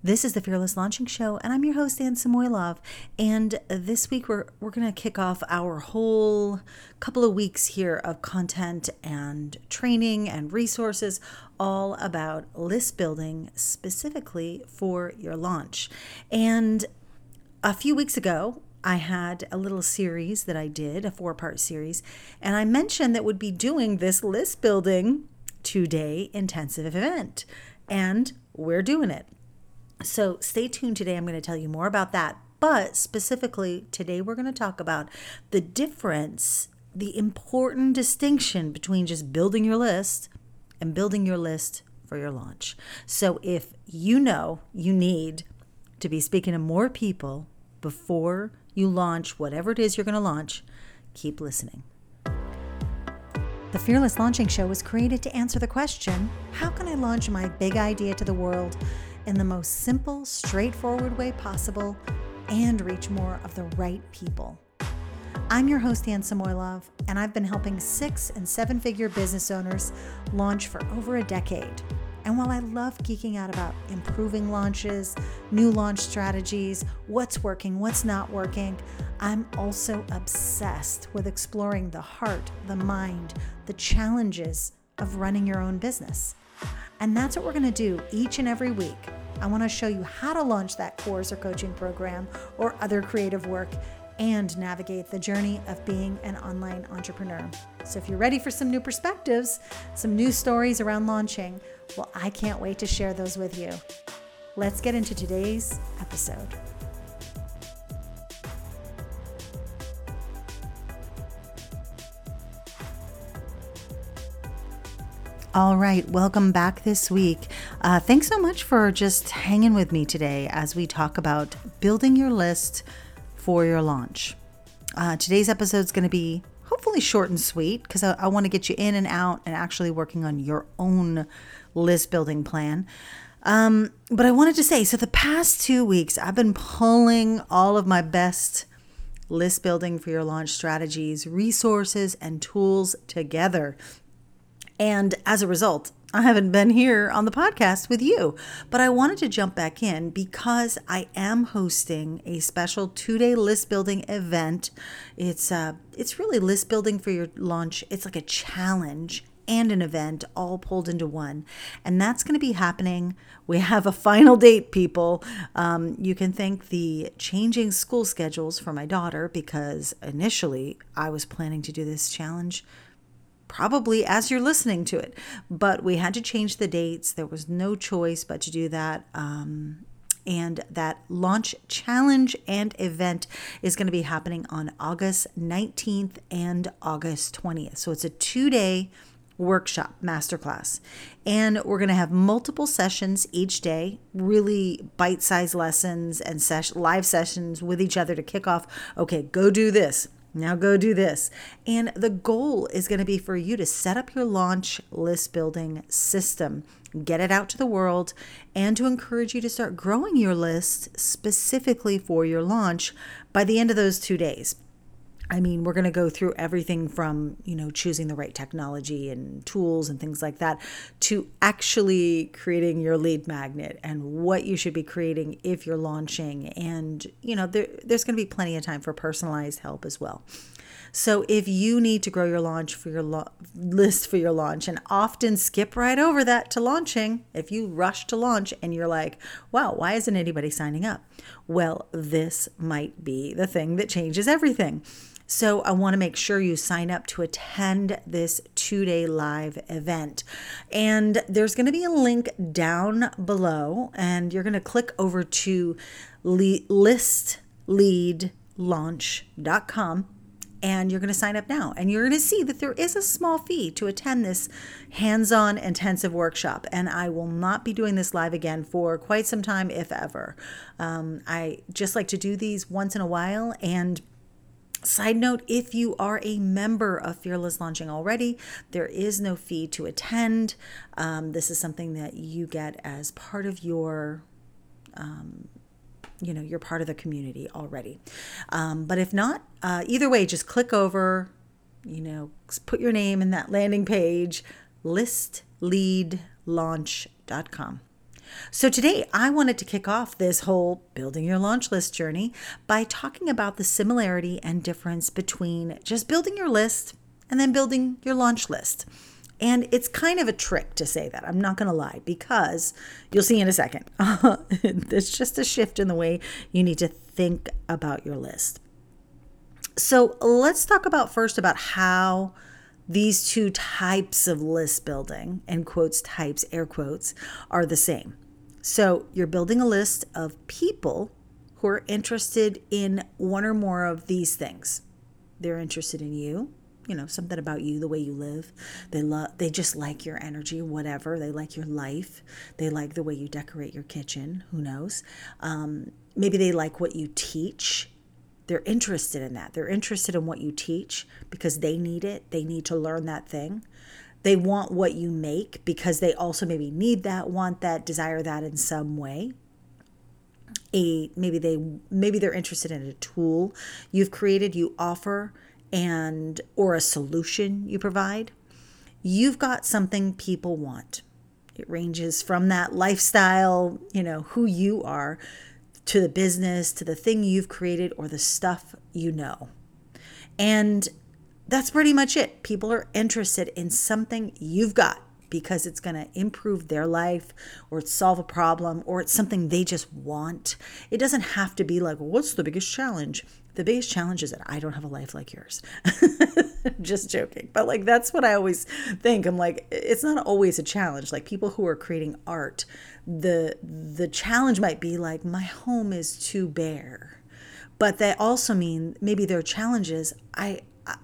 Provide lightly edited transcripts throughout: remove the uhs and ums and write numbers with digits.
This is the Fearless Launching Show, and I'm your host, Anne Samoilov. And this week, we're going to kick off our whole couple of weeks here of content and training and resources all about list building specifically for your launch. And a few weeks ago, I had a little series that I did, a 4-part series, and I mentioned that we'd be doing this list building 2-day intensive event, and we're doing it. So stay tuned today. I'm going to tell you more about that. But specifically today, we're going to talk about the difference, the important distinction between just building your list and building your list for your launch. So if you know you need to be speaking to more people before you launch whatever it is you're going to launch, keep listening. The Fearless Launching Show was created to answer the question, how can I launch my big idea to the world in the most simple, straightforward way possible and reach more of the right people? I'm your host, Anne Samoilov, and I've been helping 6- and 7-figure business owners launch for over a decade. And while I love geeking out about improving launches, new launch strategies, what's working, what's not working, I'm also obsessed with exploring the heart, the mind, the challenges of running your own business. And that's what we're going to do each and every week. I want to show you how to launch that course or coaching program or other creative work and navigate the journey of being an online entrepreneur. So if you're ready for some new perspectives, some new stories around launching, well, I can't wait to share those with you. Let's get into today's episode. All right, welcome back this week. Thanks so much for just hanging with me today as we talk about building your list for your launch. Today's episode is going to be hopefully short and sweet because I want to get you in and out and actually working on your own list building plan. But I wanted to say, so the past 2 weeks, I've been pulling all of my best list building for your launch strategies, resources, and tools together. And as a result, I haven't been here on the podcast with you, but I wanted to jump back in because I am hosting a special 2-day list building event. It's really list building for your launch. It's like a challenge and an event all pulled into one. And that's going to be happening. We have a final date, people. You can thank the changing school schedules for my daughter because initially I was planning to do this challenge probably as you're listening to it, but we had to change the dates. There was no choice but to do that. And that launch challenge and event is going to be happening on August 19th and August 20th. So it's a 2-day workshop masterclass, and we're going to have multiple sessions each day, really bite-sized lessons and live sessions with each other to kick off. Okay, go do this. Now go do this. And the goal is going to be for you to set up your launch list building system, get it out to the world, and to encourage you to start growing your list specifically for your launch by the end of those 2 days. I mean, we're going to go through everything from, choosing the right technology and tools and things like that to actually creating your lead magnet and what you should be creating if you're launching. And, there's going to be plenty of time for personalized help as well. So if you need to grow your launch for your list for your launch and often skip right over that to launching, if you rush to launch and you're like, wow, why isn't anybody signing up? Well, this might be the thing that changes everything. So I want to make sure you sign up to attend this 2-day live event. And there's going to be a link down below, and you're going to click over to listleadlaunch.com, and you're going to sign up now. And you're going to see that there is a small fee to attend this hands-on intensive workshop. And I will not be doing this live again for quite some time, if ever. I just like to do these once in a while. And side note, if you are a member of Fearless Launching already, there is no fee to attend. This is something that you get as part of your, you're part of the community already. But if not, either way, just click over, put your name in that landing page, listleadlaunch.com. So today I wanted to kick off this whole building your launch list journey by talking about the similarity and difference between just building your list and then building your launch list. And it's kind of a trick to say that, I'm not going to lie, because you'll see in a second, there's just a shift in the way you need to think about your list. So let's talk about first about how these two types of list building, and quotes types, air quotes, are the same. So you're building a list of people who are interested in one or more of these things. They're interested in you. You know, something about you, the way you live. They just like your energy, whatever. They like your life. They like the way you decorate your kitchen. Who knows? Maybe they like what you teach. They're interested in that. They're interested in what you teach because they need it. They need to learn that thing. They want what you make because they also maybe need that, want that, desire that in some way. Maybe they're interested in a tool you've created, you offer, and or a solution you provide. You've got something people want. It ranges from that lifestyle, you know, who you are, to the business, to the thing you've created, or the stuff you know. And that's pretty much it. People are interested in something you've got because it's going to improve their life, or it's solve a problem, or it's something they just want. It doesn't have to be like, well, what's the biggest challenge? The biggest challenge is that I don't have a life like yours. Just joking. But like, that's what I always think. I'm like, it's not always a challenge. Like people who are creating art, the challenge might be like, my home is too bare. But that also mean maybe their challenge is,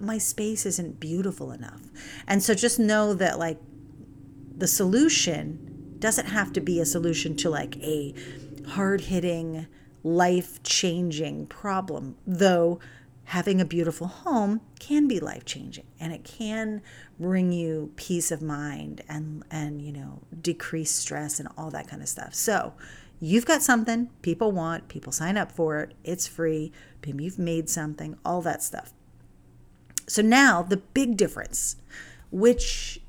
my space isn't beautiful enough. And so just know that like the solution doesn't have to be a solution to like a hard-hitting, life-changing problem, though having a beautiful home can be life-changing, and it can bring you peace of mind and you know, decrease stress and all that kind of stuff. So you've got something people want, people sign up for it, it's free, maybe you've made something, all that stuff. So now the big difference, which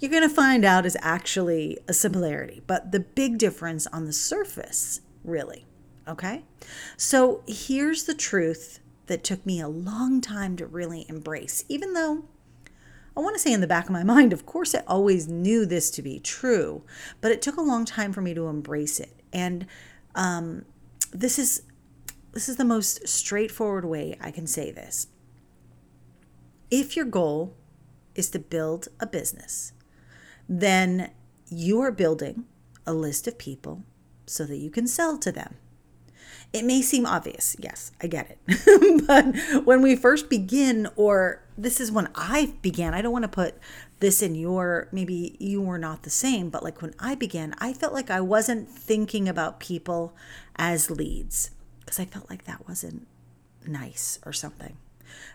you're going to find out is actually a similarity, but the big difference on the surface, really. Okay, so here's the truth that took me a long time to really embrace, even though I want to say in the back of my mind, of course, I always knew this to be true, but it took a long time for me to embrace it. And this is the most straightforward way I can say this. If your goal is to build a business, then you are building a list of people so that you can sell to them. It may seem obvious. Yes, I get it. But when we first begin, or this is when I began, I don't want to put this in your, maybe you were not the same, but like when I began, I felt like I wasn't thinking about people as leads because I felt like that wasn't nice or something.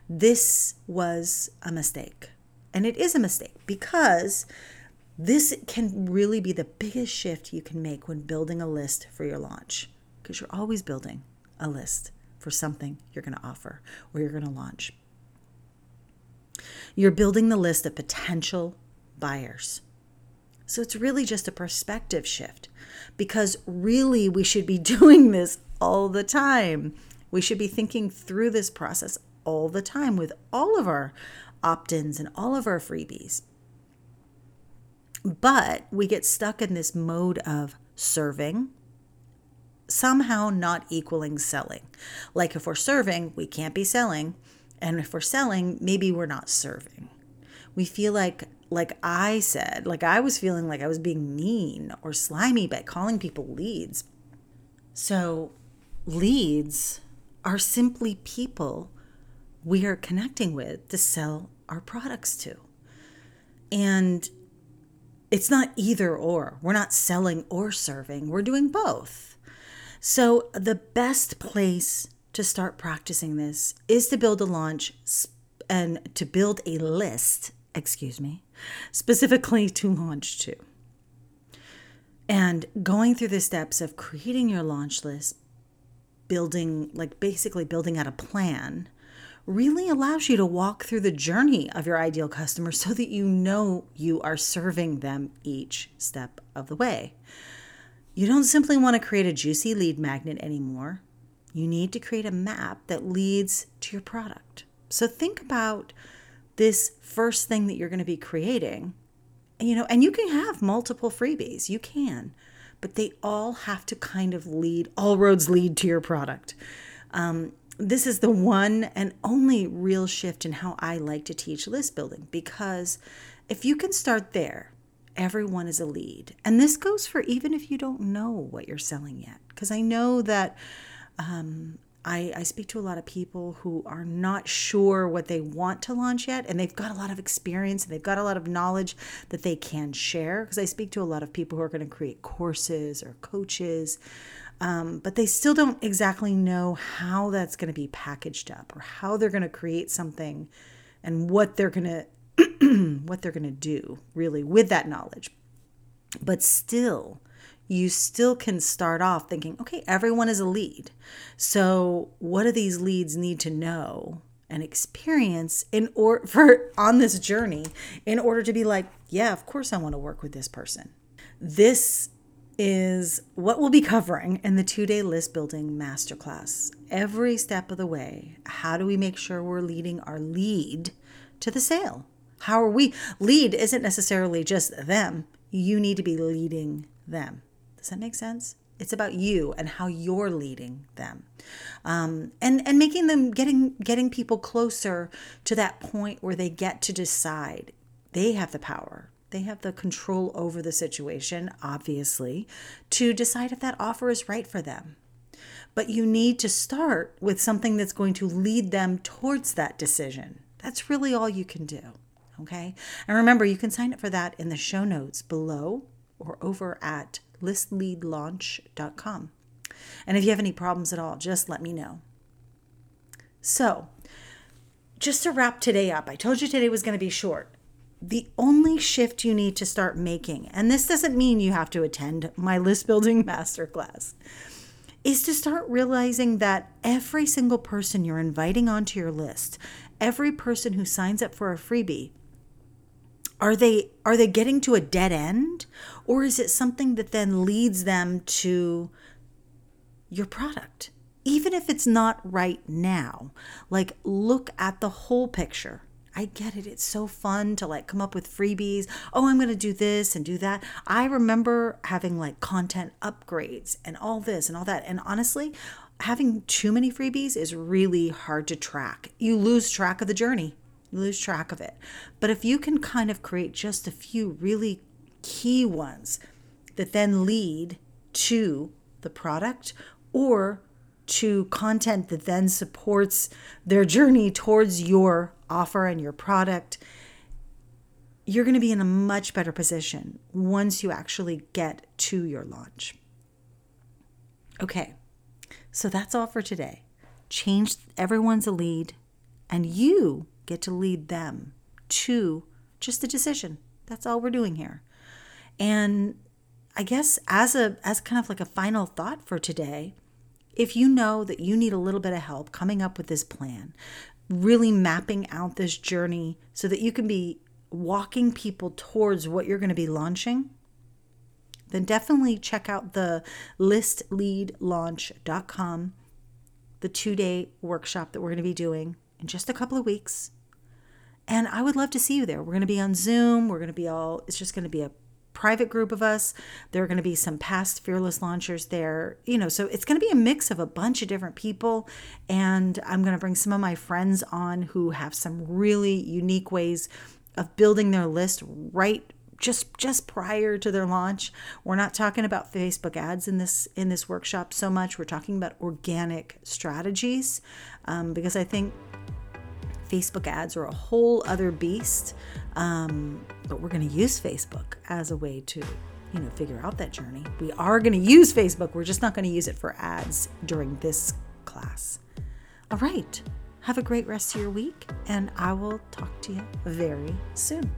This was a mistake. And it is a mistake because this can really be the biggest shift you can make when building a list for your launch. Because you're always building a list for something you're going to offer or you're going to launch. You're building the list of potential buyers. So it's really just a perspective shift, because really we should be doing this all the time. We should be thinking through this process all the time with all of our opt-ins and all of our freebies. But we get stuck in this mode of serving, somehow not equaling selling. Like if we're serving, we can't be selling. And if we're selling, maybe we're not serving. We feel like I said, like I was feeling like I was being mean or slimy by calling people leads. So leads are simply people we are connecting with to sell our products to. And it's not either or. We're not selling or serving. We're doing both. So the best place to start practicing this is to build a launch and to build a list, specifically to launch to. And going through the steps of creating your launch list, building out a plan, really allows you to walk through the journey of your ideal customer so that you know you are serving them each step of the way. You don't simply want to create a juicy lead magnet anymore. You need to create a map that leads to your product. So think about this first thing that you're going to be creating. And you can have multiple freebies. You can. But they all have to kind of lead, all roads lead to your product. This is the one and only real shift in how I like to teach list building, because if you can start there, everyone is a lead. And this goes for even if you don't know what you're selling yet, because I know that I speak to a lot of people who are not sure what they want to launch yet, and they've got a lot of experience and they've got a lot of knowledge that they can share, because I speak to a lot of people who are going to create courses or coaches, but they still don't exactly know how that's going to be packaged up or how they're going to create something and what they're going to what they're going to do really with that knowledge. But still, you still can start off thinking, okay, everyone is a lead. So what do these leads need to know and experience on this journey in order to be like, yeah, of course I want to work with this person. This is what we'll be covering in the 2-day list building masterclass. Every step of the way, how do we make sure we're leading our lead to the sale? How are we? Lead isn't necessarily just them. You need to be leading them. Does that make sense? It's about you and how you're leading them, and making them getting people closer to that point where they get to decide. They have the power. They have the control over the situation, obviously, to decide if that offer is right for them. But you need to start with something that's going to lead them towards that decision. That's really all you can do. Okay? And remember, you can sign up for that in the show notes below, or over at listleadlaunch.com. And if you have any problems at all, just let me know. So, just to wrap today up, I told you today was going to be short. The only shift you need to start making, and this doesn't mean you have to attend my list building masterclass, is to start realizing that every single person you're inviting onto your list, every person who signs up for a freebie, are they getting to a dead end, or is it something that then leads them to your product? Even if it's not right now, like, look at the whole picture. I get it. It's so fun to like come up with freebies. Oh, I'm going to do this and do that. I remember having like content upgrades and all this and all that. And honestly, having too many freebies is really hard to track. You lose track of the journey. Lose track of it. But if you can kind of create just a few really key ones that then lead to the product or to content that then supports their journey towards your offer and your product, you're going to be in a much better position once you actually get to your launch. Okay, so that's all for today. Change everyone's a lead, and you get to lead them to just a decision. That's all we're doing here. And I guess as kind of like a final thought for today, if you know that you need a little bit of help coming up with this plan, really mapping out this journey so that you can be walking people towards what you're going to be launching, then definitely check out the listleadlaunch.com, the 2-day workshop that we're going to be doing in just a couple of weeks. And I would love to see you there. We're going to be on Zoom. We're going to be it's just going to be a private group of us. There are going to be some past Fearless Launchers there, so it's going to be a mix of a bunch of different people. And I'm going to bring some of my friends on who have some really unique ways of building their list right just prior to their launch. We're not talking about Facebook ads in this workshop so much. We're talking about organic strategies, because I think Facebook ads are a whole other beast, but we're going to use Facebook as a way to, figure out that journey. We are going to use Facebook. We're just not going to use it for ads during this class. All right. Have a great rest of your week, and I will talk to you very soon.